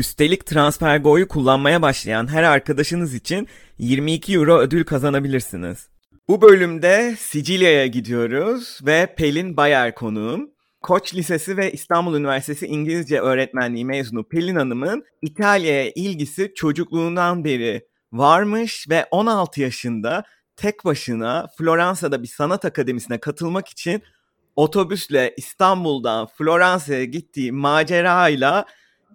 Üstelik TransferGo'yu kullanmaya başlayan her arkadaşınız için 22 euro ödül kazanabilirsiniz. Bu bölümde Sicilya'ya gidiyoruz ve Pelin Bayer konuğum. Koç Lisesi ve İstanbul Üniversitesi İngilizce Öğretmenliği mezunu Pelin Hanım'ın İtalya'ya ilgisi çocukluğundan beri varmış ve 16 yaşında tek başına Floransa'da bir sanat akademisine katılmak için otobüsle İstanbul'dan Floransa'ya gittiği macerayla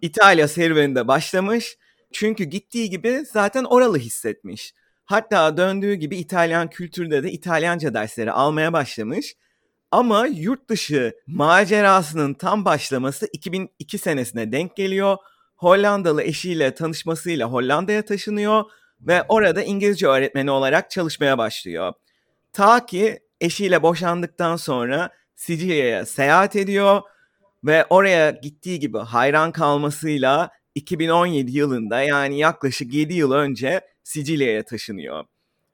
İtalya serüveninde başlamış. Çünkü gittiği gibi zaten oralı hissetmiş. Hatta döndüğü gibi İtalyan kültürde de İtalyanca dersleri almaya başlamış. Ama yurt dışı macerasının tam başlaması 2002 senesine denk geliyor. Hollandalı eşiyle tanışmasıyla Hollanda'ya taşınıyor ve orada İngilizce öğretmeni olarak çalışmaya başlıyor. Ta ki eşiyle boşandıktan sonra Sicilya'ya seyahat ediyor. Ve oraya gittiği gibi hayran kalmasıyla 2017 yılında, yani yaklaşık 7 yıl önce Sicilya'ya taşınıyor.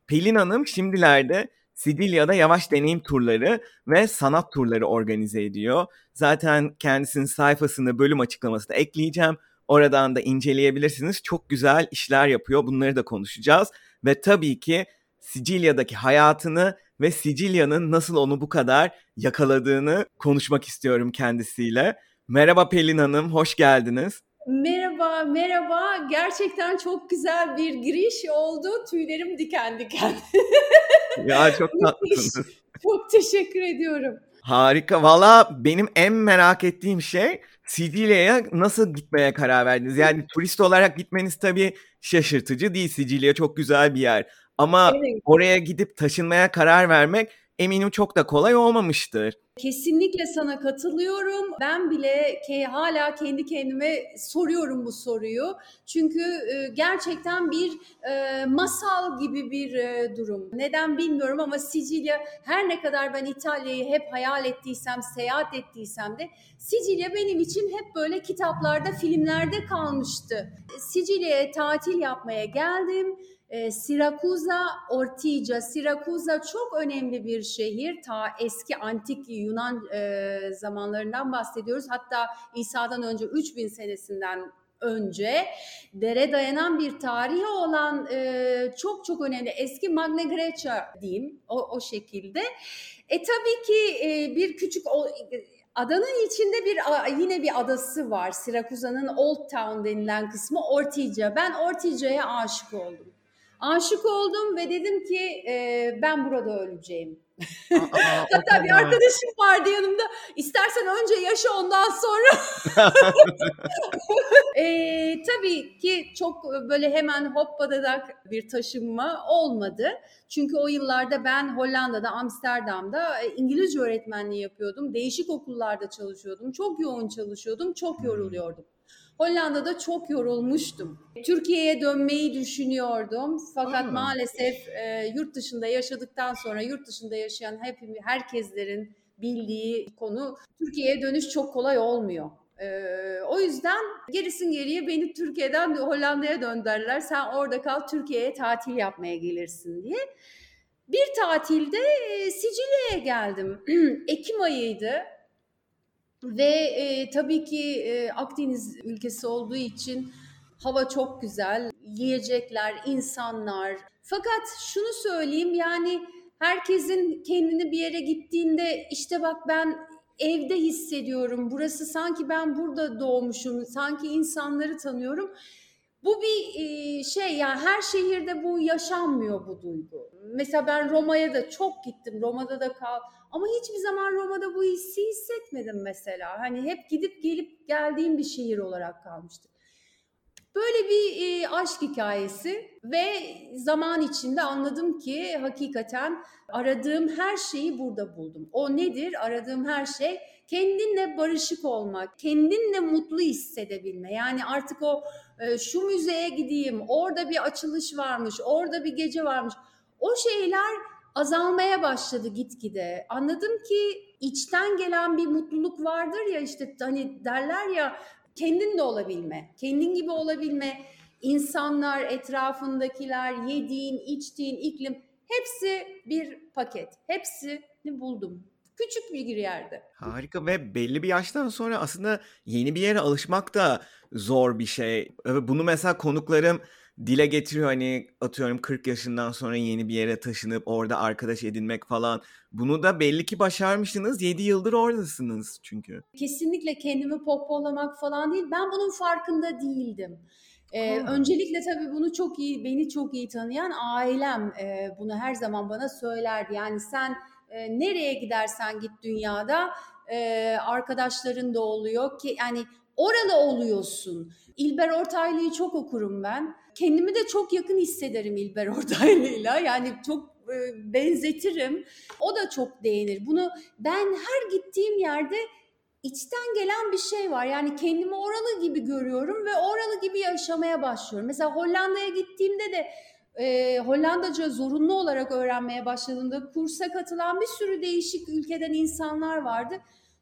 Pelin Hanım şimdilerde Sicilya'da yavaş deneyim turları ve sanat turları organize ediyor. Zaten kendisinin sayfasını, bölüm açıklamasına ekleyeceğim. Oradan da inceleyebilirsiniz. Çok güzel işler yapıyor. Bunları da konuşacağız. Ve tabii ki Sicilya'daki hayatını ve Sicilya'nın nasıl onu bu kadar yakaladığını konuşmak istiyorum kendisiyle. Merhaba Pelin Hanım, hoş geldiniz. Merhaba. Gerçekten çok güzel bir giriş oldu. Tüylerim diken diken. Ya çok tatlısınız. Çok teşekkür ediyorum. Harika. Valla benim en merak ettiğim şey Sicilya'ya nasıl gitmeye karar verdiniz? Yani turist olarak gitmeniz tabii şaşırtıcı değil. Sicilya çok güzel bir yer. Ama evet, oraya gidip taşınmaya karar vermek eminim çok da kolay olmamıştır. Kesinlikle sana katılıyorum. Ben bile hala kendi kendime soruyorum bu soruyu. Çünkü gerçekten bir masal gibi bir durum. Neden bilmiyorum ama Sicilya, her ne kadar ben İtalya'yı hep hayal ettiysem, seyahat ettiysem de Sicilya benim için hep böyle kitaplarda, filmlerde kalmıştı. Sicilya'ya tatil yapmaya geldim. Siracusa, Ortigia. Siracusa çok önemli bir şehir. Ta eski antik Yunan zamanlarından bahsediyoruz. Hatta İsa'dan önce 3000 senesinden önce dere dayanan bir tarihi olan çok önemli eski Magna Grecia diyeyim o şekilde. Tabii ki bir küçük adanın içinde yine bir adası var. Siracusa'nın Old Town denilen kısmı Ortigia. Ben Ortigia'ya aşık oldum. Aşık oldum ve dedim ki ben burada öleceğim. Hatta bir arkadaşım vardı yanımda. İstersen önce yaşa, ondan sonra. Tabii ki çok böyle hemen hoppadadak bir taşınma olmadı. Çünkü o yıllarda ben Hollanda'da, Amsterdam'da İngilizce öğretmenliği yapıyordum. Değişik okullarda çalışıyordum. Çok yoğun çalışıyordum. Çok yoruluyordum. Hollanda'da çok yorulmuştum. Türkiye'ye dönmeyi düşünüyordum. Fakat maalesef yurt dışında yaşadıktan sonra, yurt dışında yaşayan herkeslerin bildiği konu, Türkiye'ye dönüş çok kolay olmuyor. O yüzden gerisin geriye beni Türkiye'den Hollanda'ya döndürdüler. Sen orada kal, Türkiye'ye tatil yapmaya gelirsin diye. Bir tatilde Sicilya'ya geldim. Ekim ayıydı. Ve tabii ki Akdeniz ülkesi olduğu için hava çok güzel, yiyecekler, insanlar. Fakat şunu söyleyeyim, yani herkesin kendini bir yere gittiğinde işte bak ben evde hissediyorum, burası sanki ben burada doğmuşum, sanki insanları tanıyorum. Bu bir şey, yani her şehirde bu yaşanmıyor, bu duygu. Mesela ben Roma'ya da çok gittim, Roma'da da ama hiçbir zaman Roma'da bu hissi hissetmedim mesela. Hani hep gidip gelip geldiğim bir şehir olarak kalmıştı. Böyle bir aşk hikayesi ve zaman içinde anladım ki hakikaten aradığım her şeyi burada buldum. O nedir? Aradığım her şey kendinle barışık olmak, kendinle mutlu hissedebilme. Yani artık şu müzeye gideyim, orada bir açılış varmış, orada bir gece varmış. O şeyler azalmaya başladı gitgide. Anladım ki içten gelen bir mutluluk vardır ya, işte hani derler ya, kendin de olabilme, kendin gibi olabilme, insanlar, etrafındakiler, yediğin, içtiğin, iklim, hepsi bir paket. Hepsini buldum. Küçük bir yerde. Harika. Ve belli bir yaştan sonra aslında yeni bir yere alışmak da zor bir şey. Bunu mesela konuklarım dile getiriyor, hani atıyorum 40 yaşından sonra yeni bir yere taşınıp orada arkadaş edinmek falan. Bunu da belli ki başarmışsınız. 7 yıldır oradasınız çünkü. Kesinlikle kendimi pohpohlamak falan değil. Ben bunun farkında değildim. Öncelikle tabii bunu çok iyi, beni çok iyi tanıyan ailem bunu her zaman bana söylerdi. Yani sen nereye gidersen git dünyada arkadaşların da oluyor ki, yani oralı oluyorsun. İlber Ortaylı'yı çok okurum ben. Kendimi de çok yakın hissederim İlber Ortaylı'yla. Yani çok benzetirim. O da çok değinir. Bunu ben her gittiğim yerde içten gelen bir şey var. Yani kendimi oralı gibi görüyorum ve oralı gibi yaşamaya başlıyorum. Mesela Hollanda'ya gittiğimde de Hollandaca zorunlu olarak öğrenmeye başladığımda kursa katılan bir sürü değişik ülkeden insanlar vardı.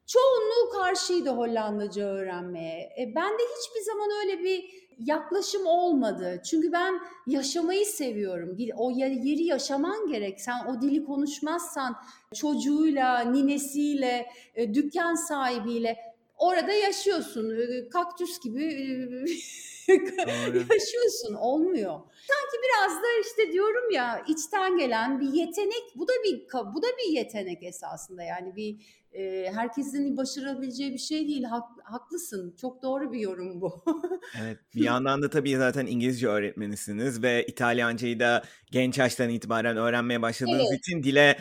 Çoğunluğu karşıydı Hollandaca öğrenmeye. Ben de hiçbir zaman öyle bir yaklaşım olmadı. Çünkü ben yaşamayı seviyorum. O yeri yaşaman gerek. Sen o dili konuşmazsan çocuğuyla, ninesiyle, dükkan sahibiyle orada yaşıyorsun. Kaktüs gibi yaşıyorsun. Olmuyor. Sanki biraz da işte diyorum ya, içten gelen bir yetenek. Bu da bir yetenek esasında. Yani bir herkesin başarabileceği bir şey değil. Haklısın. Çok doğru bir yorum bu. Evet. Bir yandan da tabii zaten İngilizce öğretmenisiniz ve İtalyancayı da genç yaştan itibaren öğrenmeye başladığınız için dile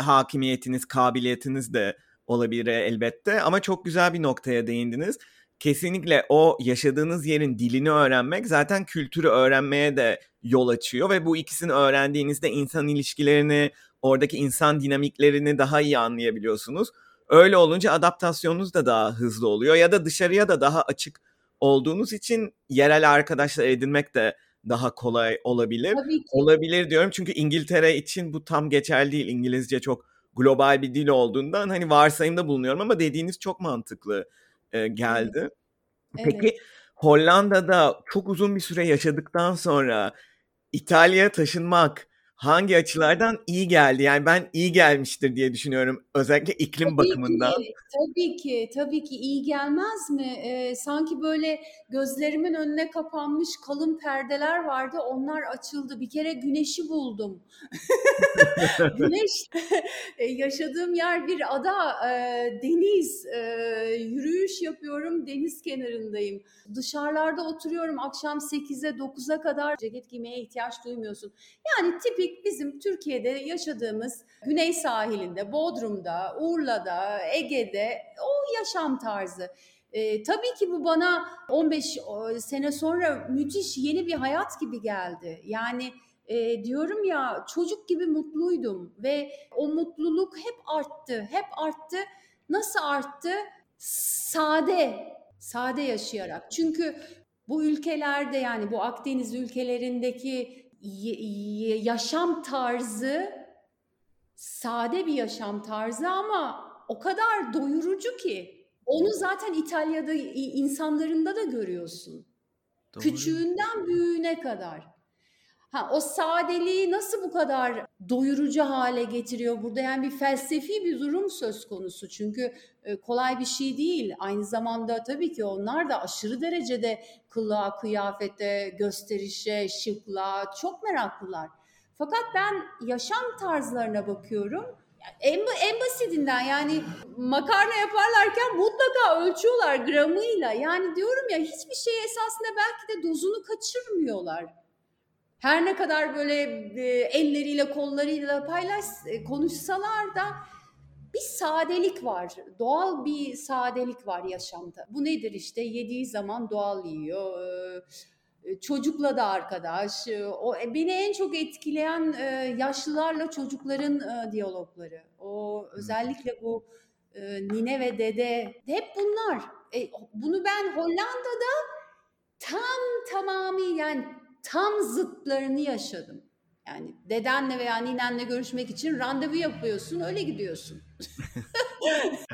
hakimiyetiniz, kabiliyetiniz de olabilir elbette. Ama çok güzel bir noktaya değindiniz. Kesinlikle o yaşadığınız yerin dilini öğrenmek zaten kültürü öğrenmeye de yol açıyor ve bu ikisini öğrendiğinizde insan ilişkilerini, oradaki insan dinamiklerini daha iyi anlayabiliyorsunuz. Öyle olunca adaptasyonunuz da daha hızlı oluyor ya da dışarıya da daha açık olduğunuz için yerel arkadaşlar edinmek de daha kolay olabilir. Olabilir diyorum çünkü İngiltere için bu tam geçerli değil. İngilizce çok global bir dil olduğundan hani varsayımda bulunuyorum ama dediğiniz çok mantıklı geldi. Evet. Peki Hollanda'da çok uzun bir süre yaşadıktan sonra İtalya'ya taşınmak hangi açılardan iyi geldi? Yani ben iyi gelmiştir diye düşünüyorum. Özellikle iklim bakımından. Tabii ki iyi gelmez mi? Sanki böyle gözlerimin önüne kapanmış kalın perdeler vardı. Onlar açıldı. Bir kere güneşi buldum. Güneş, yaşadığım yer bir ada, deniz, yürüyüş yapıyorum, deniz kenarındayım. Dışarılarda oturuyorum akşam 8'e 9'a kadar. Ceket giymeye ihtiyaç duymuyorsun. Yani tipik bizim Türkiye'de yaşadığımız Güney sahilinde, Bodrum'da, Urla'da, Ege'de o yaşam tarzı. Tabii ki bu bana 15 sene sonra müthiş yeni bir hayat gibi geldi. Yani diyorum ya, çocuk gibi mutluydum ve o mutluluk hep arttı, hep arttı. Nasıl arttı? Sade yaşayarak. Çünkü bu ülkelerde, yani bu Akdeniz ülkelerindeki yaşam tarzı sade bir yaşam tarzı ama o kadar doyurucu ki onu zaten İtalya'da insanlarında da görüyorsun. Doğru. Küçüğünden büyüğüne kadar. O sadeliği nasıl bu kadar doyurucu hale getiriyor burada? Yani bir felsefi bir durum söz konusu. Çünkü kolay bir şey değil. Aynı zamanda tabii ki onlar da aşırı derecede kılığa, kıyafete, gösterişe, şıklığa çok meraklılar. Fakat ben yaşam tarzlarına bakıyorum. En basitinden, yani makarna yaparlarken mutlaka ölçüyorlar gramıyla. Yani diyorum ya, hiçbir şey esasında belki de dozunu kaçırmıyorlar. Her ne kadar böyle elleriyle, kollarıyla konuşsalar da bir sadelik var. Doğal bir sadelik var yaşamda. Bu nedir işte? Yediği zaman doğal yiyor. Çocukla da arkadaş. Beni en çok etkileyen yaşlılarla çocukların diyalogları. O özellikle bu nine ve dede. Hep bunlar. Bunu ben Hollanda'da tam zıtlarını yaşadım. Yani dedenle veya ninenle görüşmek için randevu yapıyorsun, öyle gidiyorsun.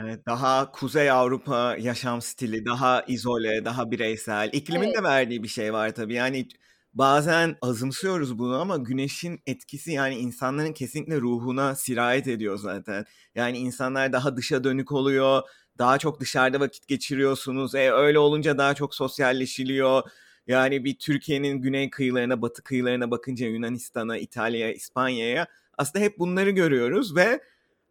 Evet, daha Kuzey Avrupa yaşam stili, daha izole, daha bireysel. İklimin de verdiği bir şey var tabii. Yani bazen azımsıyoruz bunu ama güneşin etkisi yani insanların kesinlikle ruhuna sirayet ediyor zaten. Yani insanlar daha dışa dönük oluyor, daha çok dışarıda vakit geçiriyorsunuz. Öyle olunca daha çok sosyalleşiliyor. Yani bir Türkiye'nin güney kıyılarına, batı kıyılarına bakınca Yunanistan'a, İtalya'ya, İspanya'ya aslında hep bunları görüyoruz ve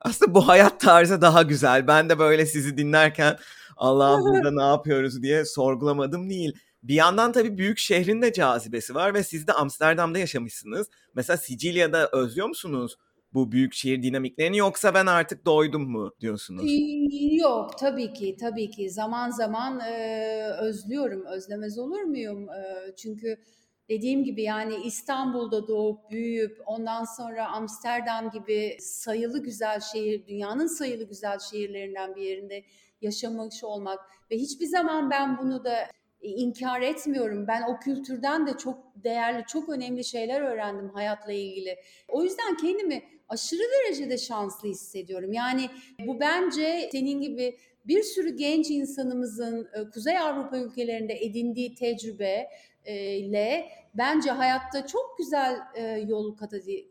aslında bu hayat tarzı daha güzel. Ben de böyle sizi dinlerken Allah'ım burada ne yapıyoruz diye sorgulamadım değil. Bir yandan tabii büyük şehrin de cazibesi var ve siz de Amsterdam'da yaşamışsınız. Mesela Sicilya'da özlüyor musunuz bu büyük şehir dinamiklerini, yoksa ben artık doydum mu diyorsunuz? Yok, tabii ki. Zaman zaman özlüyorum. Özlemez olur muyum? Çünkü dediğim gibi yani İstanbul'da doğup büyüyüp ondan sonra Amsterdam gibi sayılı güzel şehir, dünyanın sayılı güzel şehirlerinden bir yerinde yaşamış olmak ve hiçbir zaman ben bunu da inkar etmiyorum. Ben o kültürden de çok değerli, çok önemli şeyler öğrendim hayatla ilgili. O yüzden kendimi aşırı derecede şanslı hissediyorum. Yani bu bence senin gibi bir sürü genç insanımızın Kuzey Avrupa ülkelerinde edindiği tecrübeyle bence hayatta çok güzel yol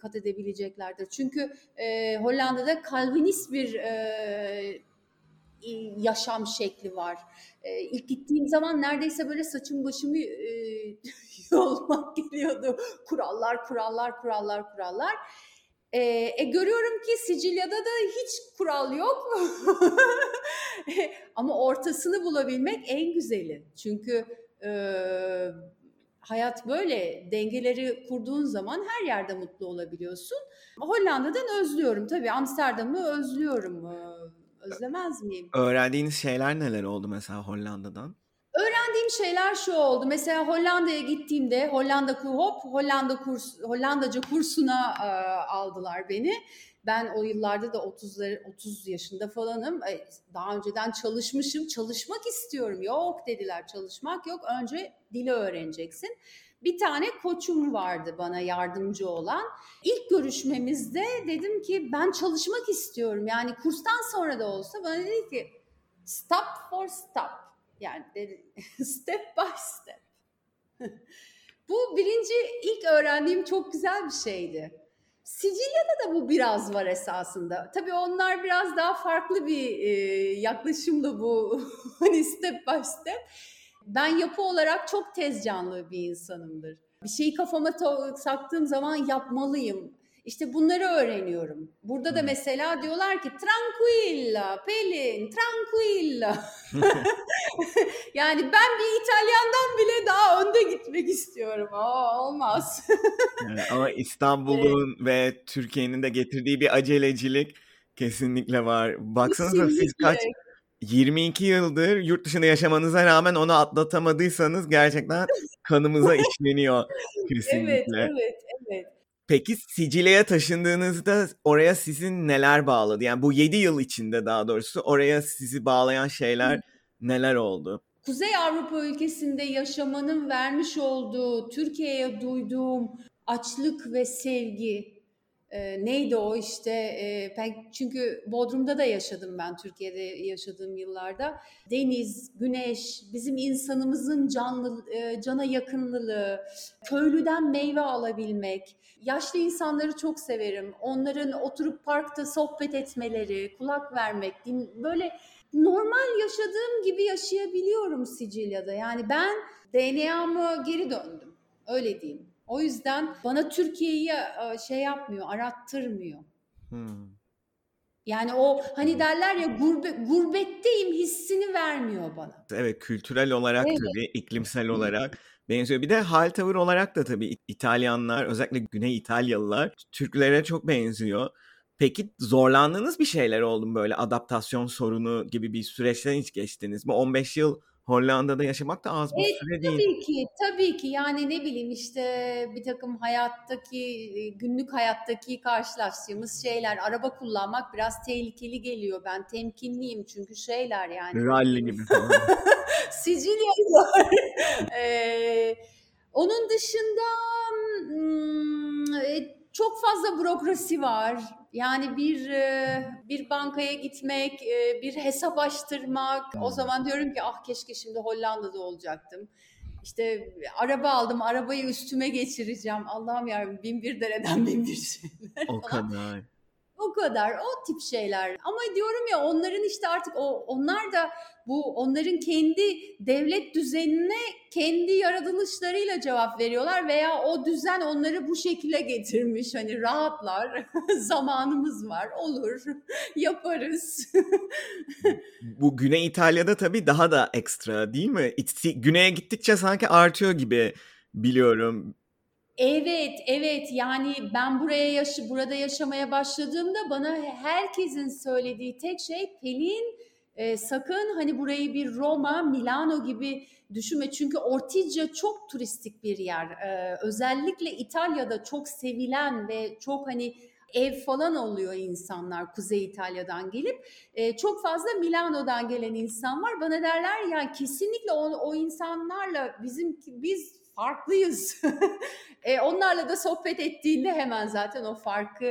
kat edebileceklerdir. Çünkü Hollanda'da Calvinist bir yaşam şekli var. İlk gittiğim zaman neredeyse böyle saçım başımı yolmak geliyordu. Kurallar. Görüyorum ki Sicilya'da da hiç kural yok. Ama ortasını bulabilmek en güzeli. Çünkü hayat böyle, dengeleri kurduğun zaman her yerde mutlu olabiliyorsun. Hollanda'dan özlüyorum tabii. Amsterdam'ı özlüyorum. Özlemez miyim? Öğrendiğiniz şeyler neler oldu mesela Hollanda'dan? Öğrendiğim şeyler şu oldu. Mesela Hollanda'ya gittiğimde Hollandaca kursuna aldılar beni. Ben o yıllarda da 30 yaşında falanım. Daha önceden çalışmışım. Çalışmak istiyorum. Yok dediler, çalışmak yok. Önce dili öğreneceksin. Bir tane koçum vardı bana yardımcı olan. İlk görüşmemizde dedim ki ben çalışmak istiyorum. Yani kurstan sonra da olsa. Bana dedi ki step by step. Yani dedi, step by step. Bu birinci, ilk öğrendiğim çok güzel bir şeydi. Sicilya'da da bu biraz var esasında. Tabii onlar biraz daha farklı bir yaklaşımla bu hani step by step. Ben yapı olarak çok tez canlı bir insanımdır. Bir şeyi kafama saktığım zaman yapmalıyım. İşte bunları öğreniyorum. Burada da mesela diyorlar ki tranquilla, Pelin, tranquilla. Yani ben bir İtalyandan bile daha önde gitmek istiyorum. Olmaz. Ama İstanbul'un ve Türkiye'nin de getirdiği bir acelecilik kesinlikle var. Baksanıza siz kaç... 22 yıldır yurt dışında yaşamanıza rağmen onu atlatamadıysanız gerçekten kanımıza işleniyor kesinlikle. Evet. Peki Sicilya'ya taşındığınızda oraya sizin neler bağladı? Yani bu 7 yıl içinde daha doğrusu oraya sizi bağlayan şeyler neler oldu? Kuzey Avrupa ülkesinde yaşamanın vermiş olduğu, Türkiye'ye duyduğum açlık ve sevgi... neydi o işte, çünkü Bodrum'da da yaşadım ben, Türkiye'de yaşadığım yıllarda. Deniz, güneş, bizim insanımızın cana yakınlığı, köylüden meyve alabilmek. Yaşlı insanları çok severim. Onların oturup parkta sohbet etmeleri, kulak vermek, böyle normal yaşadığım gibi yaşayabiliyorum Sicilya'da. Yani ben DNA'ma geri döndüm, öyle diyeyim. O yüzden bana Türkiye'yi arattırmıyor. Yani o hani derler ya gurbetteyim hissini vermiyor bana. Evet, kültürel olarak tabii, iklimsel olarak benziyor. Bir de hal tavır olarak da tabii İtalyanlar, özellikle Güney İtalyalılar Türklere çok benziyor. Peki zorlandığınız bir şeyler oldu mu, böyle adaptasyon sorunu gibi bir süreçten hiç geçtiniz mi? 15 yıl Hollanda'da yaşamak da az bir süre değil. Tabii ki. Yani ne bileyim işte bir takım günlük hayattaki karşılaştığımız şeyler. Araba kullanmak biraz tehlikeli geliyor. Ben temkinliyim çünkü şeyler yani. Ralli gibi falan. Sicilyalılar. Onun dışında Çok fazla bürokrasi var. Yani bir bankaya gitmek, bir hesap açtırmak. O zaman diyorum ki ah keşke şimdi Hollanda'da olacaktım. İşte araba aldım, arabayı üstüme geçireceğim. Allah'ım yarabbim, 1001 dereden 1001 şeyler. O kadar. O kadar, o tip şeyler. Ama diyorum ya, onların işte artık onlar da bu, onların kendi devlet düzenine kendi yaratılışlarıyla cevap veriyorlar veya o düzen onları bu şekilde getirmiş. Hani rahatlar, zamanımız var, olur, yaparız. Bu Güney İtalya'da tabii daha da ekstra değil mi? Güney'e gittikçe sanki artıyor gibi biliyorum. Evet, yani ben burada yaşamaya başladığımda bana herkesin söylediği tek şey Pelin, sakın hani burayı bir Roma, Milano gibi düşünme. Çünkü Ortigia çok turistik bir yer. Özellikle İtalya'da çok sevilen ve çok hani ev falan oluyor insanlar Kuzey İtalya'dan gelip. Çok fazla Milano'dan gelen insan var. Bana derler ya kesinlikle o insanlarla biz farklıyız. Onlarla da sohbet ettiğinde hemen zaten o farkı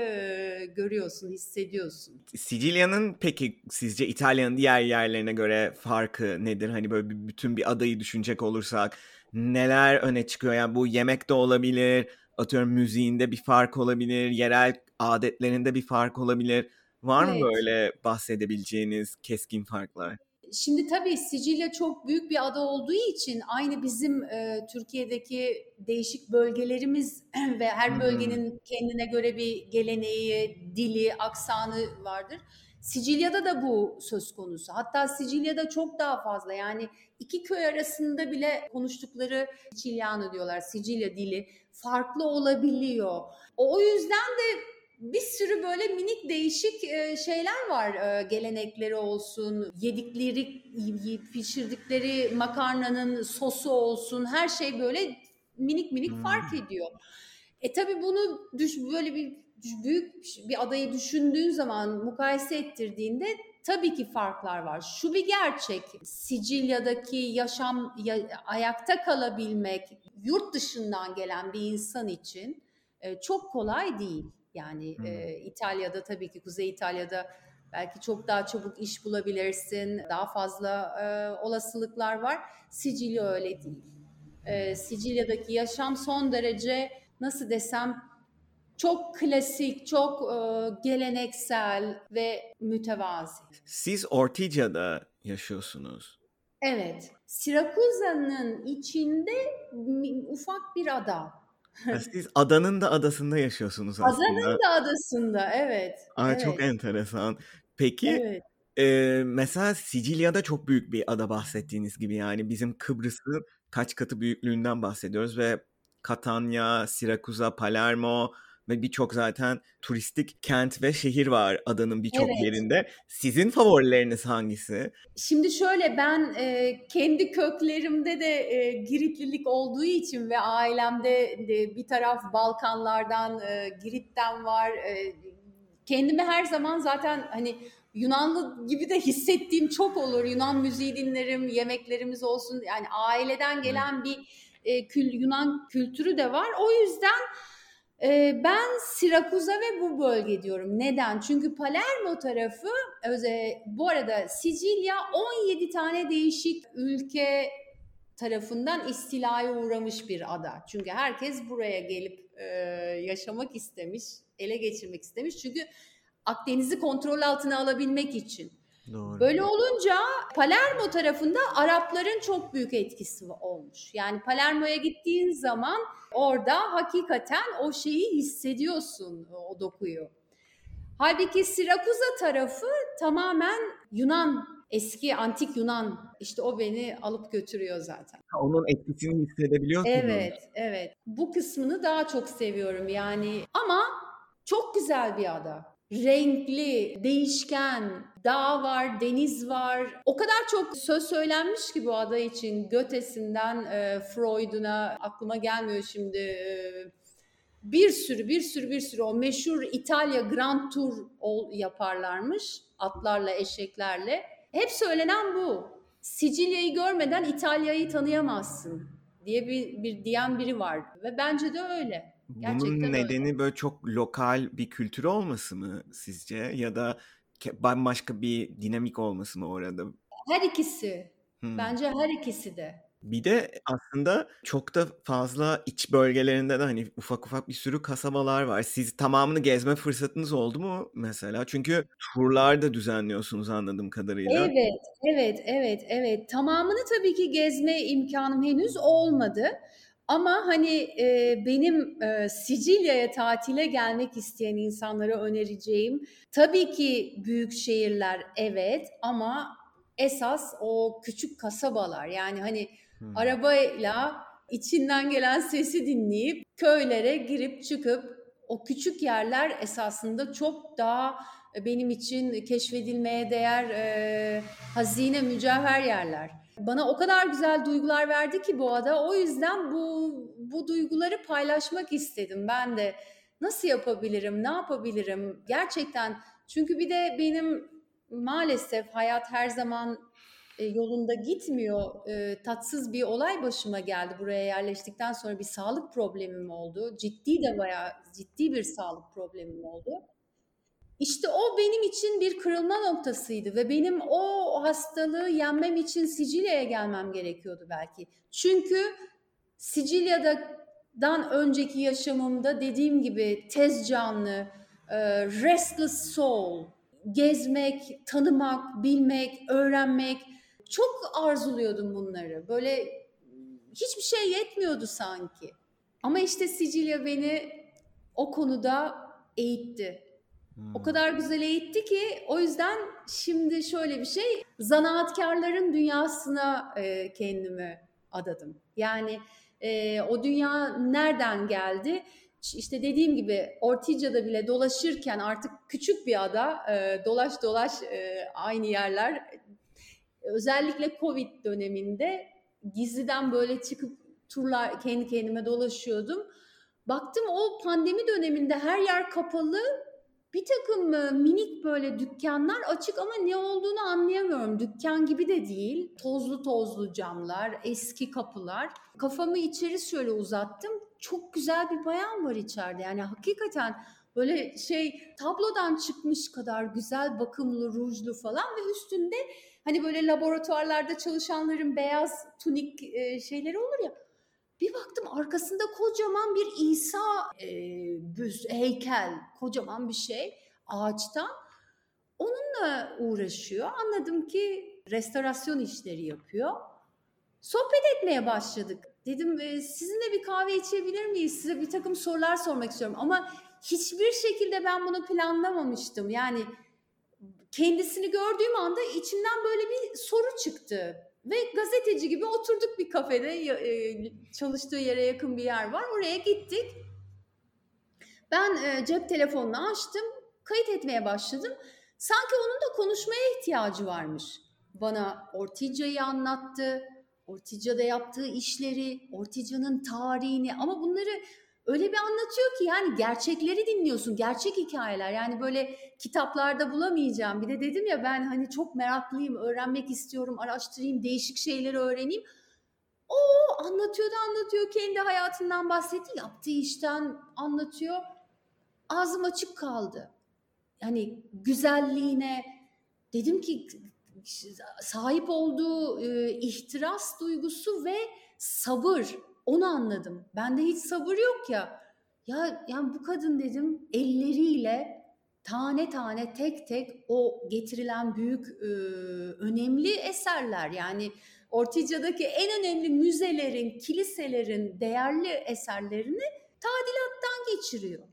görüyorsun, hissediyorsun. Sicilya'nın peki sizce İtalya'nın diğer yerlerine göre farkı nedir? Hani böyle bütün bir adayı düşünecek olursak neler öne çıkıyor? Yani bu yemek de olabilir, atıyorum müziğinde bir fark olabilir, yerel adetlerinde bir fark olabilir. Var mı böyle bahsedebileceğiniz keskin farklar? Şimdi tabii Sicilya çok büyük bir ada olduğu için aynı bizim Türkiye'deki değişik bölgelerimiz ve her bölgenin kendine göre bir geleneği, dili, aksanı vardır. Sicilya'da da bu söz konusu. Hatta Sicilya'da çok daha fazla, yani iki köy arasında bile konuştukları Siciliano diyorlar, Sicilya dili farklı olabiliyor. O yüzden de bir sürü böyle minik değişik şeyler var, gelenekleri olsun, yedikleri, pişirdikleri makarnanın sosu olsun, her şey böyle minik minik fark ediyor. Tabii bunu böyle bir büyük bir adayı düşündüğün zaman, mukayese ettirdiğinde tabii ki farklar var. Şu bir gerçek, Sicilya'daki yaşam, ayakta kalabilmek yurt dışından gelen bir insan için çok kolay değil. Yani İtalya'da tabii ki, Kuzey İtalya'da belki çok daha çabuk iş bulabilirsin, daha fazla olasılıklar var. Sicilya öyle değil. Sicilya'daki yaşam son derece, nasıl desem, çok klasik, çok geleneksel ve mütevazi. Siz Ortigia'da yaşıyorsunuz. Evet. Siracusa'nın içinde ufak bir ada. Siz adanın da adasında yaşıyorsunuz aslında. Adanın da adasında, evet. Evet. Çok enteresan. Peki evet. Mesela Sicilya'da çok büyük bir ada, bahsettiğiniz gibi. Yani bizim Kıbrıs'ın kaç katı büyüklüğünden bahsediyoruz ve Katanya, Siracusa, Palermo ve birçok zaten turistik kent ve şehir var adanın birçok yerinde. Sizin favorileriniz hangisi? Şimdi şöyle, ben kendi köklerimde de Giritlilik olduğu için ve ailemde de bir taraf Balkanlardan, Girit'ten var. Kendimi her zaman zaten hani Yunanlı gibi de hissettiğim çok olur. Yunan müziği dinlerim, yemeklerimiz olsun. Yani aileden gelen bir Yunan kültürü de var. O yüzden ben Siracusa ve bu bölge diyorum. Neden? Çünkü Palermo tarafı, bu arada Sicilya 17 tane değişik ülke tarafından istilaya uğramış bir ada. Çünkü herkes buraya gelip yaşamak istemiş, ele geçirmek istemiş. Çünkü Akdeniz'i kontrol altına alabilmek için. Doğru. Böyle olunca Palermo tarafında Arapların çok büyük etkisi olmuş. Yani Palermo'ya gittiğin zaman orada hakikaten o şeyi hissediyorsun, o dokuyu. Halbuki Siracusa tarafı tamamen Yunan, eski antik Yunan. İşte o beni alıp götürüyor zaten. Onun etkisini hissedebiliyorsun. Evet. Bu kısmını daha çok seviyorum yani. Ama çok güzel bir ada. Renkli, değişken, dağ var, deniz var. O kadar çok söz söylenmiş ki bu ada için. Goethe'sinden Freud'una, aklıma gelmiyor şimdi. Bir sürü o meşhur İtalya Grand Tour yaparlarmış. Atlarla, eşeklerle. Hep söylenen bu. Sicilya'yı görmeden İtalya'yı tanıyamazsın diye diyen biri var. Ve bence de öyle. Gerçekten bunun nedeni öyle. Böyle çok lokal bir kültür olması mı sizce? Ya da bambaşka bir dinamik olması mı orada? Her ikisi. Bence her ikisi de. Bir de aslında çok da fazla iç bölgelerinde de hani ufak ufak bir sürü kasabalar var. Siz tamamını gezme fırsatınız oldu mu mesela? Çünkü turlar da düzenliyorsunuz anladığım kadarıyla. Evet. Tamamını tabii ki gezme imkanım henüz olmadı. Ama hani benim Sicilya'ya tatile gelmek isteyen insanlara önereceğim tabii ki büyük şehirler evet ama esas o küçük kasabalar yani hani arabayla içinden gelen sesi dinleyip köylere girip çıkıp o küçük yerler esasında çok daha benim için keşfedilmeye değer hazine mücevher yerler. Bana o kadar güzel duygular verdi ki bu ada. O yüzden bu duyguları paylaşmak istedim. Ben de nasıl yapabilirim, ne yapabilirim gerçekten. Çünkü bir de benim maalesef hayat her zaman yolunda gitmiyor. Tatsız bir olay başıma geldi. Buraya yerleştikten sonra bir sağlık problemim oldu. Ciddi bir sağlık problemim oldu. İşte o benim için bir kırılma noktasıydı ve benim o hastalığı yenmem için Sicilya'ya gelmem gerekiyordu belki. Çünkü Sicilya'dan önceki yaşamımda dediğim gibi tez canlı, restless soul, gezmek, tanımak, bilmek, öğrenmek çok arzuluyordum bunları. Böyle hiçbir şey yetmiyordu sanki. Ama işte Sicilya beni o konuda eğitti. O kadar güzel eğitti ki o yüzden şimdi şöyle bir şey zanaatkarların dünyasına kendimi adadım. Yani o dünya nereden geldi? İşte dediğim gibi Ortigia'da bile dolaşırken artık küçük bir ada dolaş aynı yerler. Özellikle Covid döneminde gizliden böyle çıkıp turlar kendi kendime dolaşıyordum. Baktım o pandemi döneminde her yer kapalı. Bir takım minik böyle dükkanlar açık ama ne olduğunu anlayamıyorum. Dükkan gibi de değil. Tozlu tozlu camlar, eski kapılar. Kafamı içeri şöyle uzattım. Çok güzel bir bayan var içeride. Yani hakikaten böyle tablodan çıkmış kadar güzel, bakımlı, rujlu falan ve üstünde hani böyle laboratuvarlarda çalışanların beyaz tunik şeyleri olur ya. Bir baktım arkasında kocaman bir İsa heykel, kocaman bir şey ağaçtan. Onunla uğraşıyor. Anladım ki restorasyon işleri yapıyor. Sohbet etmeye başladık. Dedim sizinle bir kahve içebilir miyiz? Size bir takım sorular sormak istiyorum. Ama hiçbir şekilde ben bunu planlamamıştım. Yani kendisini gördüğüm anda içimden böyle bir soru çıktı. Ve gazeteci gibi oturduk bir kafede, çalıştığı yere yakın bir yer var. Oraya gittik. Ben cep telefonunu açtım, kayıt etmeye başladım. Sanki onun da konuşmaya ihtiyacı varmış. Bana Ortigia'yı anlattı, Ortigia'da yaptığı işleri, Ortigia'nın tarihini. Ama bunları öyle bir anlatıyor ki yani gerçekleri dinliyorsun, gerçek hikayeler. Yani böyle kitaplarda bulamayacağım. Bir de dedim ya ben hani çok meraklıyım, öğrenmek istiyorum, araştırayım, değişik şeyleri öğreneyim. O anlatıyor kendi hayatından bahsetti, yaptığı işten anlatıyor. Ağzım açık kaldı. Yani güzelliğine dedim ki sahip olduğu ihtiras duygusu ve sabır. Onu anladım. Bende hiç sabır yok ya. Ya yani bu kadın dedim elleriyle tane tane tek tek o getirilen büyük önemli eserler yani Ortigia'daki en önemli müzelerin, kiliselerin değerli eserlerini tadilattan geçiriyor.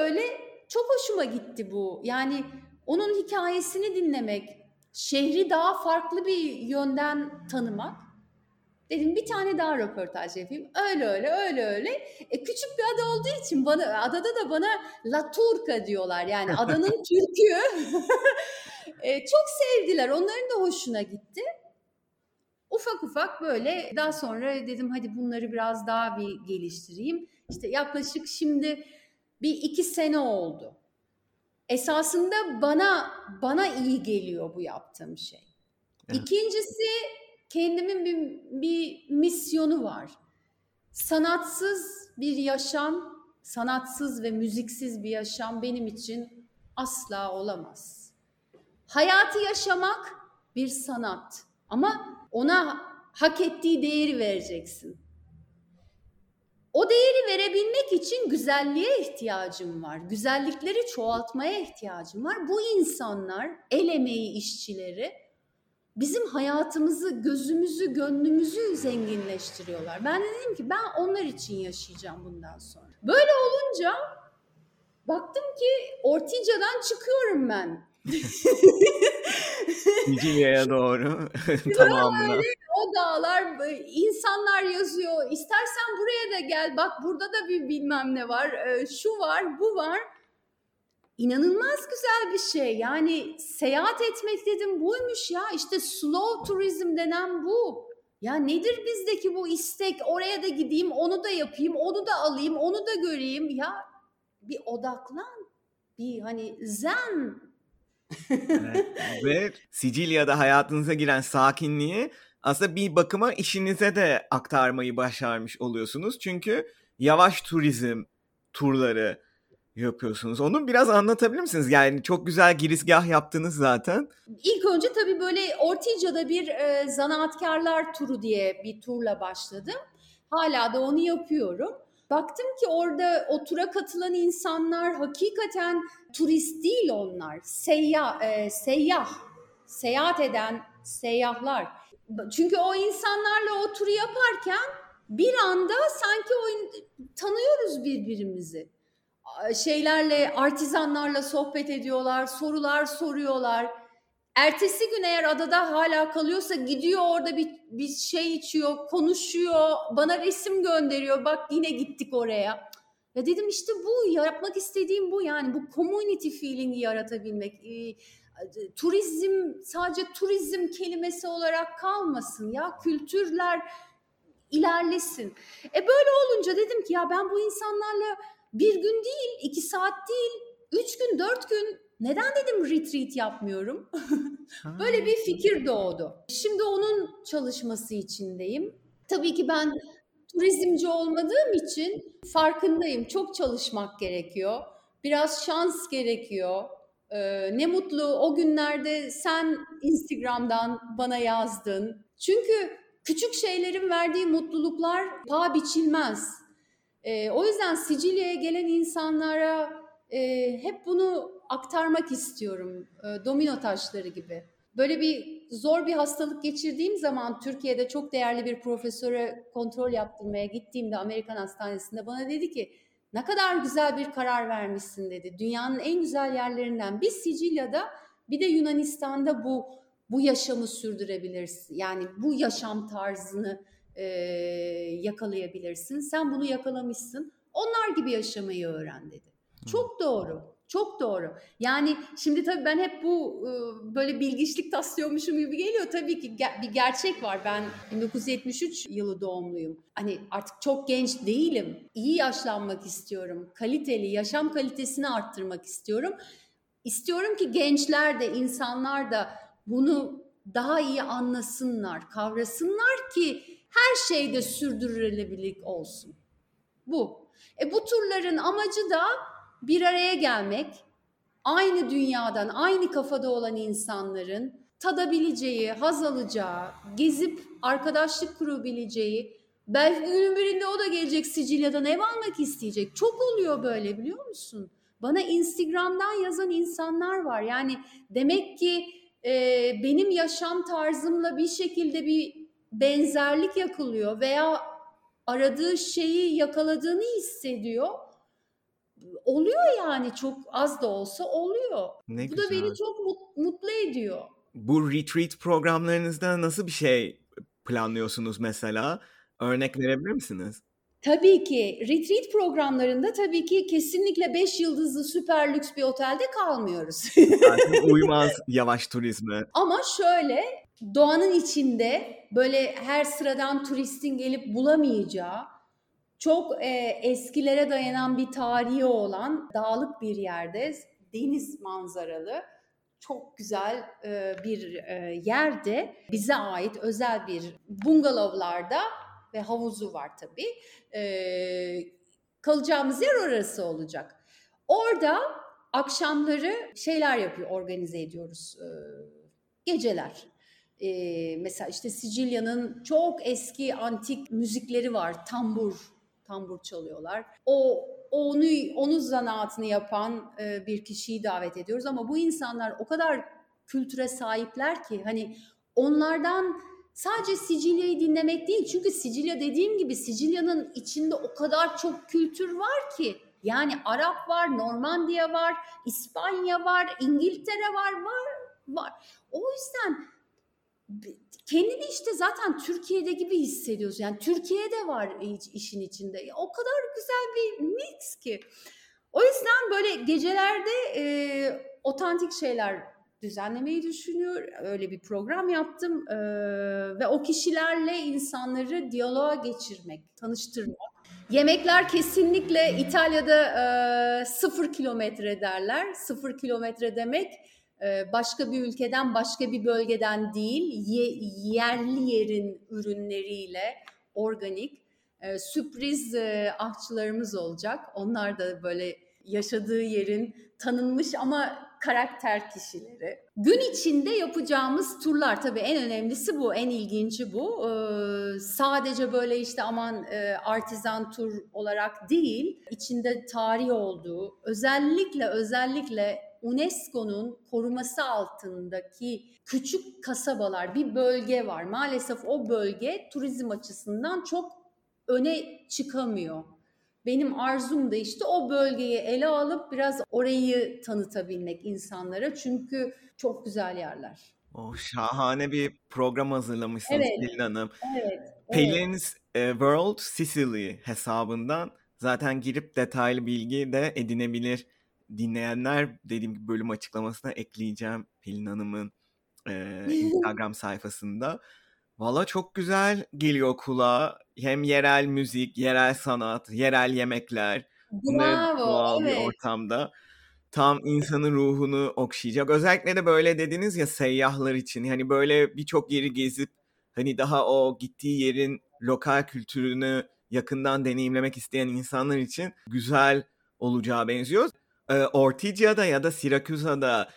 Öyle çok hoşuma gitti bu. Yani onun hikayesini dinlemek, şehri daha farklı bir yönden tanımak. Dedim bir tane daha röportaj yapayım. Öyle. Küçük bir ada olduğu için adada da bana La Turca diyorlar. Yani adanın Türk'ü. Çok sevdiler. Onların da hoşuna gitti. Ufak böyle daha sonra dedim hadi bunları biraz daha bir geliştireyim. İşte yaklaşık şimdi 1-2 sene oldu. Esasında bana iyi geliyor bu yaptığım şey. İkincisi kendimin bir misyonu var. Sanatsız bir yaşam, sanatsız ve müziksiz bir yaşam benim için asla olamaz. Hayatı yaşamak bir sanat ama ona hak ettiği değeri vereceksin. O değeri verebilmek için güzelliğe ihtiyacım var. Güzellikleri çoğaltmaya ihtiyacım var. Bu insanlar, el emeği işçileri bizim hayatımızı, gözümüzü, gönlümüzü zenginleştiriyorlar. Ben de dedim ki ben onlar için yaşayacağım bundan sonra. Böyle olunca baktım ki Ortiga'dan çıkıyorum ben. Sicilya'ya doğru tamamına. Öyle, o dağlar, insanlar yazıyor. İstersen buraya da gel. Bak burada da bir bilmem ne var. Şu var, bu var. İnanılmaz güzel bir şey. Yani seyahat etmek dedim buymuş ya. İşte slow turizm denen bu. Ya nedir bizdeki bu istek? Oraya da gideyim, onu da yapayım, onu da alayım, onu da göreyim. Ya bir odaklan. Bir hani zen. Evet. Ve Sicilya'da hayatınıza giren sakinliği aslında bir bakıma işinize de aktarmayı başarmış oluyorsunuz. Çünkü yavaş turizm turları yapıyorsunuz. Onu biraz anlatabilir misiniz? Yani çok güzel girizgah yaptınız zaten. İlk önce tabii böyle Ortiga'da bir zanaatkarlar turu diye bir turla başladım. Hala da onu yapıyorum. Baktım ki orada o tura katılan insanlar hakikaten turist değil onlar. Seyahat eden seyyahlar. Çünkü o insanlarla o turu yaparken bir anda sanki tanıyoruz birbirimizi. Şeylerle, artizanlarla sohbet ediyorlar, sorular soruyorlar. Ertesi gün eğer adada hala kalıyorsa gidiyor orada bir şey içiyor, konuşuyor, bana resim gönderiyor. Bak yine gittik oraya. Ya dedim işte bu, yapmak istediğim bu yani bu community feeling'i yaratabilmek. Turizm sadece turizm kelimesi olarak kalmasın ya, kültürler ilerlesin. Böyle olunca dedim ki ya ben bu insanlarla bir gün değil, 2 saat değil, 3 gün, 4 gün neden dedim retreat yapmıyorum? Böyle bir fikir doğdu. Şimdi onun çalışması içindeyim. Tabii ki ben turizmci olmadığım için farkındayım. Çok çalışmak gerekiyor. Biraz şans gerekiyor. Ne mutlu o günlerde sen Instagram'dan bana yazdın. Çünkü küçük şeylerin verdiği mutluluklar paha biçilmez. O yüzden Sicilya'ya gelen insanlara hep bunu aktarmak istiyorum, domino taşları gibi. Böyle bir zor bir hastalık geçirdiğim zaman Türkiye'de çok değerli bir profesöre kontrol yaptırmaya gittiğimde Amerikan hastanesinde bana dedi ki ne kadar güzel bir karar vermişsin dedi. Dünyanın en güzel yerlerinden bir Sicilya'da bir de Yunanistan'da bu yaşamı sürdürebilirsin. Yani bu yaşam tarzını yakalayabilirsin. Sen bunu yakalamışsın. Onlar gibi yaşamayı öğren dedi. Çok doğru. Çok doğru. Yani şimdi tabii ben hep bu böyle bilgiçlik taslıyormuşum gibi geliyor. Tabii ki bir gerçek var. Ben 1973 yılı doğumluyum. Hani artık çok genç değilim. İyi yaşlanmak istiyorum. Kaliteli, yaşam kalitesini arttırmak istiyorum. İstiyorum ki gençler de, insanlar da bunu daha iyi anlasınlar, kavrasınlar ki her şeyde sürdürülebilirlik olsun. Bu. Bu turların amacı da bir araya gelmek, aynı dünyadan, aynı kafada olan insanların tadabileceği, haz alacağı, gezip arkadaşlık kurabileceği, belki günün birinde o da gelecek Sicilya'dan ev almak isteyecek. Çok oluyor böyle biliyor musun? Bana Instagram'dan yazan insanlar var. Yani demek ki benim yaşam tarzımla bir şekilde bir benzerlik yakalıyor veya aradığı şeyi yakaladığını hissediyor. Oluyor yani çok az da olsa oluyor. Ne bu güzel. Da beni çok mutlu ediyor. Bu retreat programlarınızda nasıl bir şey planlıyorsunuz mesela? Örnek verebilir misiniz? Tabii ki. Retreat programlarında tabii ki kesinlikle 5 yıldızlı süper lüks bir otelde kalmıyoruz. Zaten uymaz yavaş turizme. Ama şöyle doğanın içinde böyle her sıradan turistin gelip bulamayacağı çok eskilere dayanan bir tarihi olan dağlık bir yerde, deniz manzaralı, çok güzel bir yerde bize ait özel bir bungalovlarda ve havuzu var tabii. Kalacağımız yer orası olacak. Orada akşamları şeyler yapıyor, organize ediyoruz. Geceler. Mesela işte Sicilya'nın çok eski antik müzikleri var. Tambur çalıyorlar. Onu zanaatını yapan bir kişiyi davet ediyoruz ama bu insanlar o kadar kültüre sahipler ki hani onlardan sadece Sicilya'yı dinlemek değil, çünkü Sicilya dediğim gibi Sicilya'nın içinde o kadar çok kültür var ki yani Arap var, Normandiya var, İspanya var, İngiltere var. O yüzden kendini işte zaten Türkiye'de gibi hissediyorsun. Yani Türkiye'de var işin içinde. O kadar güzel bir mix ki. O yüzden böyle gecelerde otantik şeyler düzenlemeyi düşünüyorum. Öyle bir program yaptım. Ve o kişilerle insanları diyaloğa geçirmek, tanıştırmak. Yemekler kesinlikle İtalya'da 0 kilometre derler. 0 kilometre demek başka bir ülkeden, başka bir bölgeden değil, yerli yerin ürünleriyle organik sürpriz ahçılarımız olacak. Onlar da böyle yaşadığı yerin tanınmış ama karakter kişileri. Gün içinde yapacağımız turlar tabii en önemlisi bu, en ilginci bu. Sadece böyle işte aman artizan tur olarak değil, içinde tarih olduğu, özellikle UNESCO'nun koruması altındaki küçük kasabalar, bir bölge var. Maalesef o bölge turizm açısından çok öne çıkamıyor. Benim arzum da işte o bölgeyi ele alıp biraz orayı tanıtabilmek insanlara. Çünkü çok güzel yerler. Şahane bir program hazırlamışsınız Pelin Hanım. Evet. Pelin's World Sicily hesabından zaten girip detaylı bilgi de edinebilir dinleyenler. Dediğim gibi bölüm açıklamasına ekleyeceğim Pelin Hanım'ın Instagram sayfasında. Valla çok güzel geliyor kulağa. Hem yerel müzik, yerel sanat, yerel yemekler. Bunların doğal bir ortamda. Tam insanın ruhunu okşayacak. Özellikle de böyle dediniz ya seyyahlar için. Hani böyle birçok yeri gezip hani daha o gittiği yerin lokal kültürünü yakından deneyimlemek isteyen insanlar için güzel olacağı benziyor. Ortigia'da ya da Siracusa'da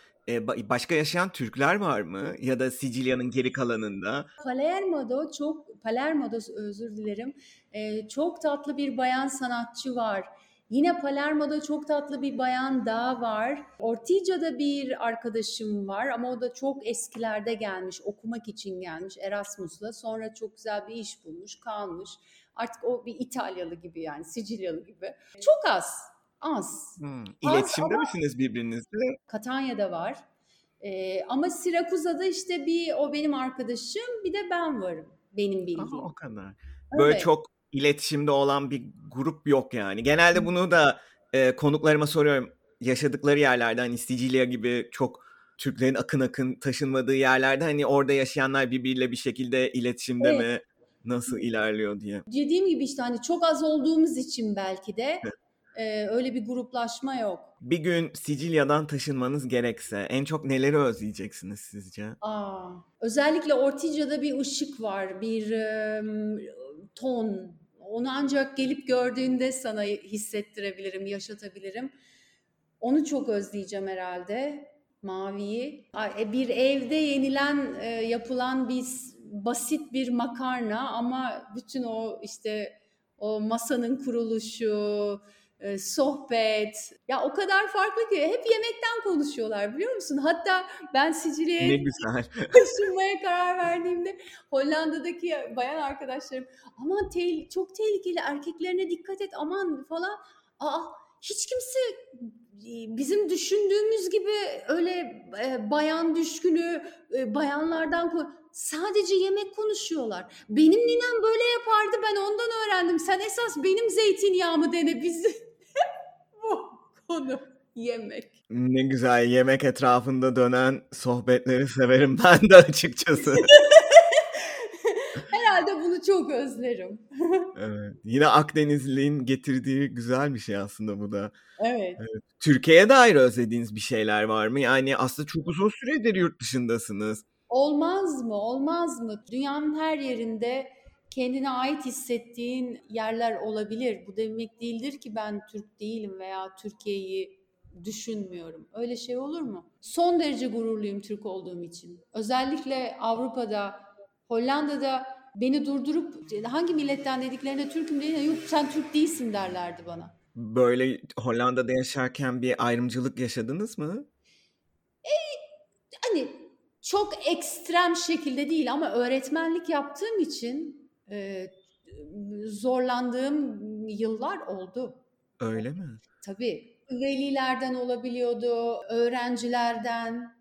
başka yaşayan Türkler var mı? Ya da Sicilya'nın geri kalanında? Palermo'da özür dilerim. Çok tatlı bir bayan sanatçı var. Yine Palermo'da çok tatlı bir bayan daha var. Ortigia'da bir arkadaşım var ama o da çok eskilerde gelmiş. Okumak için gelmiş Erasmus'la. Sonra çok güzel bir iş bulmuş, kalmış. Artık o bir İtalyalı gibi yani Sicilyalı gibi. Çok az. İletişimde misiniz birbirinizle? Katanya'da var. Ama Sirakusa'da işte bir o benim arkadaşım, bir de ben varım. Benim bildiğim. O kadar. Böyle çok iletişimde olan bir grup yok yani. Genelde bunu da konuklarıma soruyorum. Yaşadıkları yerlerde hani Sicilya gibi çok Türklerin akın taşınmadığı yerlerde hani orada yaşayanlar birbiriyle bir şekilde iletişimde mi? Nasıl ilerliyor diye. Dediğim gibi işte hani çok az olduğumuz için belki de öyle bir gruplaşma yok. Bir gün Sicilya'dan taşınmanız gerekse en çok neleri özleyeceksiniz sizce? Özellikle Ortigia'da bir ışık var, bir ton. Onu ancak gelip gördüğünde sana hissettirebilirim, yaşatabilirim. Onu çok özleyeceğim herhalde, maviyi. Bir evde yenilen, yapılan bir basit bir makarna ama bütün o işte o masanın kuruluşu, sohbet. Ya o kadar farklı ki hep yemekten konuşuyorlar biliyor musun? Hatta ben Sicilya'ya taşınmaya karar verdiğimde Hollanda'daki bayan arkadaşlarım aman çok tehlikeli, erkeklerine dikkat et aman falan. Hiç kimse bizim düşündüğümüz gibi öyle bayan düşkünü, bayanlardan sadece yemek konuşuyorlar. Benim ninem böyle yapardı, ben ondan öğrendim. Sen esas benim zeytinyağımı dene biz. Bu konu yemek. Ne güzel, yemek etrafında dönen sohbetleri severim ben de açıkçası. Herhalde bunu çok özlerim. Evet. Yine Akdenizliğin getirdiği güzel bir şey aslında bu da. Evet. Türkiye'ye dair özlediğiniz bir şeyler var mı? Yani aslında çok uzun süredir yurt dışındasınız. Olmaz mı? Dünyanın her yerinde kendine ait hissettiğin yerler olabilir. Bu demek değildir ki ben Türk değilim veya Türkiye'yi düşünmüyorum. Öyle şey olur mu? Son derece gururluyum Türk olduğum için. Özellikle Avrupa'da, Hollanda'da beni durdurup hangi milletten dediklerine Türk'üm dediğine yok sen Türk değilsin derlerdi bana. Böyle Hollanda'da yaşarken bir ayrımcılık yaşadınız mı? Hani çok ekstrem şekilde değil ama öğretmenlik yaptığım için zorlandığım yıllar oldu. Öyle mi? Tabii. Velilerden olabiliyordu, öğrencilerden.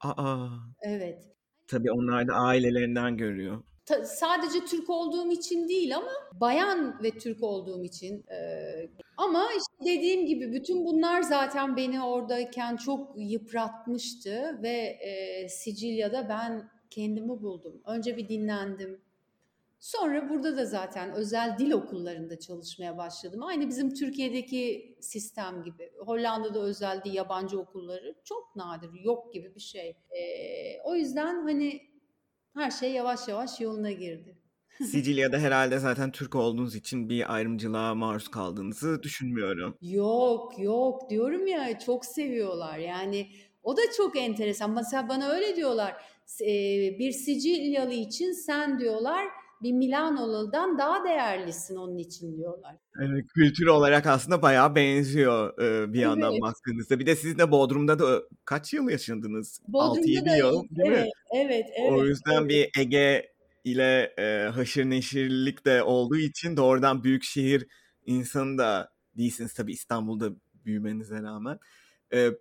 Aa. Evet. Tabii onlar da ailelerinden görüyor. Sadece Türk olduğum için değil ama bayan ve Türk olduğum için. Ama işte dediğim gibi bütün bunlar zaten beni oradayken çok yıpratmıştı ve Sicilya'da ben kendimi buldum. Önce bir dinlendim. Sonra burada da zaten özel dil okullarında çalışmaya başladım. Aynı bizim Türkiye'deki sistem gibi. Hollanda'da özel değil, yabancı okulları çok nadir, yok gibi bir şey. O yüzden hani her şey yavaş yavaş yoluna girdi. Sicilya'da herhalde zaten Türk olduğunuz için bir ayrımcılığa maruz kaldığınızı düşünmüyorum. Yok diyorum ya, çok seviyorlar yani. O da çok enteresan. Mesela bana öyle diyorlar, bir Sicilyalı için sen diyorlar bir Milanolu'dan daha değerlisin onun için diyorlar. Evet, kültür olarak aslında bayağı benziyor bir yandan baktığınızda. Bir de siz de Bodrum'da da kaç yıl yaşadınız? Bodrum'da 6-7 yıl değil mi? Evet. O yüzden bir Ege ile haşır neşirlik de olduğu için doğrudan büyük şehir insanı da değilsiniz tabii İstanbul'da büyümenize rağmen.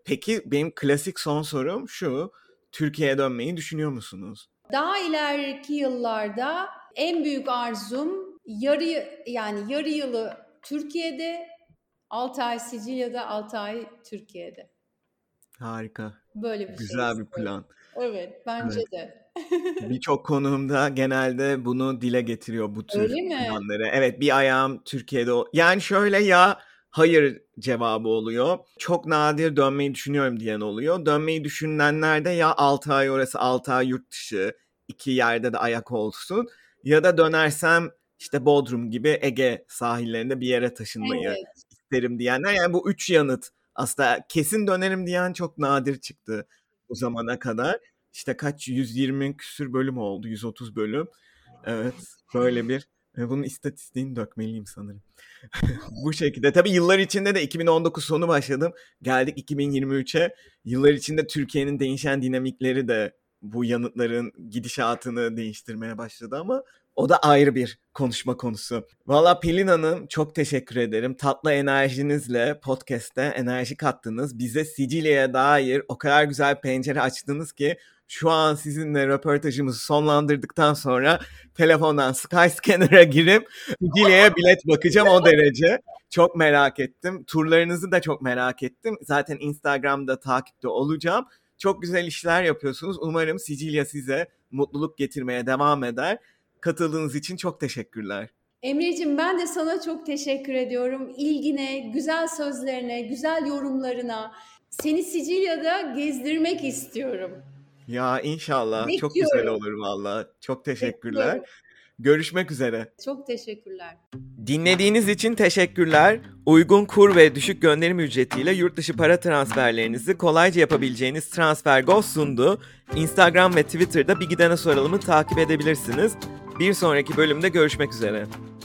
Peki benim klasik son sorum şu, Türkiye'ye dönmeyi düşünüyor musunuz? Daha ileriki yıllarda en büyük arzum yarı yılı Türkiye'de, 6 ay Sicilya'da, 6 ay Türkiye'de. Harika. Böyle bir güzel şey. Bir plan. Evet, bence de. Birçok konuğumda genelde bunu dile getiriyor bu tür planları. Evet, bir ayağım Türkiye'de. Yani şöyle ya hayır cevabı oluyor. Çok nadir dönmeyi düşünüyorum diyen oluyor. Dönmeyi düşünenler de ya 6 ay orası, 6 ay yurt dışı, 2 yerde de ayak olsun. Ya da dönersem işte Bodrum gibi Ege sahillerinde bir yere taşınmayı isterim diyenler. Yani bu 3 yanıt aslında kesin dönerim diyen çok nadir çıktı o zamana kadar. İşte 120 küsür bölüm oldu, 130 bölüm. Evet, böyle bir. Bunun istatistiğini dökmeliyim sanırım. Bu şekilde. Tabii yıllar içinde de 2019 sonu başladım. Geldik 2023'e. Yıllar içinde Türkiye'nin değişen dinamikleri de bu yanıtların gidişatını değiştirmeye başladı ama o da ayrı bir konuşma konusu. Valla Pelin Hanım çok teşekkür ederim. Tatlı enerjinizle podcast'te enerji kattınız. Bize Sicilya'ya dair o kadar güzel pencere açtınız ki şu an sizinle röportajımızı sonlandırdıktan sonra telefondan Skyscanner'a girip Sicilya'ya bilet bakacağım o derece. Çok merak ettim. Turlarınızı da çok merak ettim. Zaten Instagram'da takipte olacağım. Çok güzel işler yapıyorsunuz. Umarım Sicilya size mutluluk getirmeye devam eder. Katıldığınız için çok teşekkürler. Emreciğim, ben de sana çok teşekkür ediyorum. İlgine, güzel sözlerine, güzel yorumlarına. Seni Sicilya'da gezdirmek istiyorum. Ya inşallah. Bekliyorum. Çok güzel olur valla. Çok teşekkürler. Bekliyorum. Görüşmek üzere. Çok teşekkürler. Dinlediğiniz için teşekkürler. Uygun kur ve düşük gönderim ücretiyle yurt dışı para transferlerinizi kolayca yapabileceğiniz TransferGo sundu. Instagram ve Twitter'da Bir Gidene Soralım'ı takip edebilirsiniz. Bir sonraki bölümde görüşmek üzere.